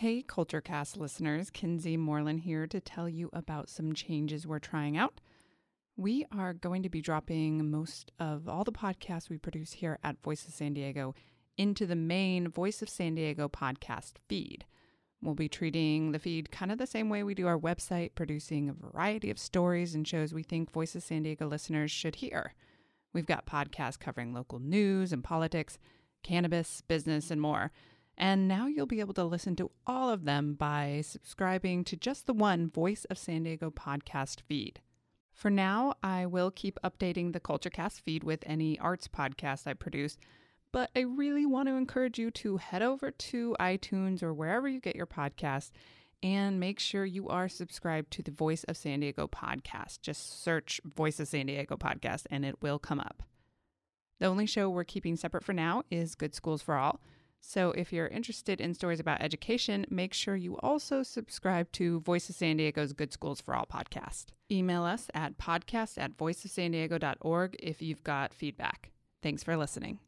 Hey, CultureCast listeners, Kinsey Moreland here to tell you about some changes we're trying out. We are going to be dropping most of all the podcasts we produce here at Voice of San Diego into the main Voice of San Diego podcast feed. We'll be treating the feed kind of the same way we do our website, producing a variety of stories and shows we think Voice of San Diego listeners should hear. We've got podcasts covering local news and politics, cannabis, business, and more. And now you'll be able to listen to all of them by subscribing to just the one Voice of San Diego podcast feed. For now, I will keep updating the CultureCast feed with any arts podcasts I produce, but I really want to encourage you to head over to iTunes or wherever you get your podcasts and make sure you are subscribed to the Voice of San Diego podcast. Just search Voice of San Diego podcast and it will come up. The only show we're keeping separate for now is Good Schools for All. So if you're interested in stories about education, make sure you also subscribe to Voice of San Diego's Good Schools for All podcast. Email us at podcast@voiceofsandiego.org if you've got feedback. Thanks for listening.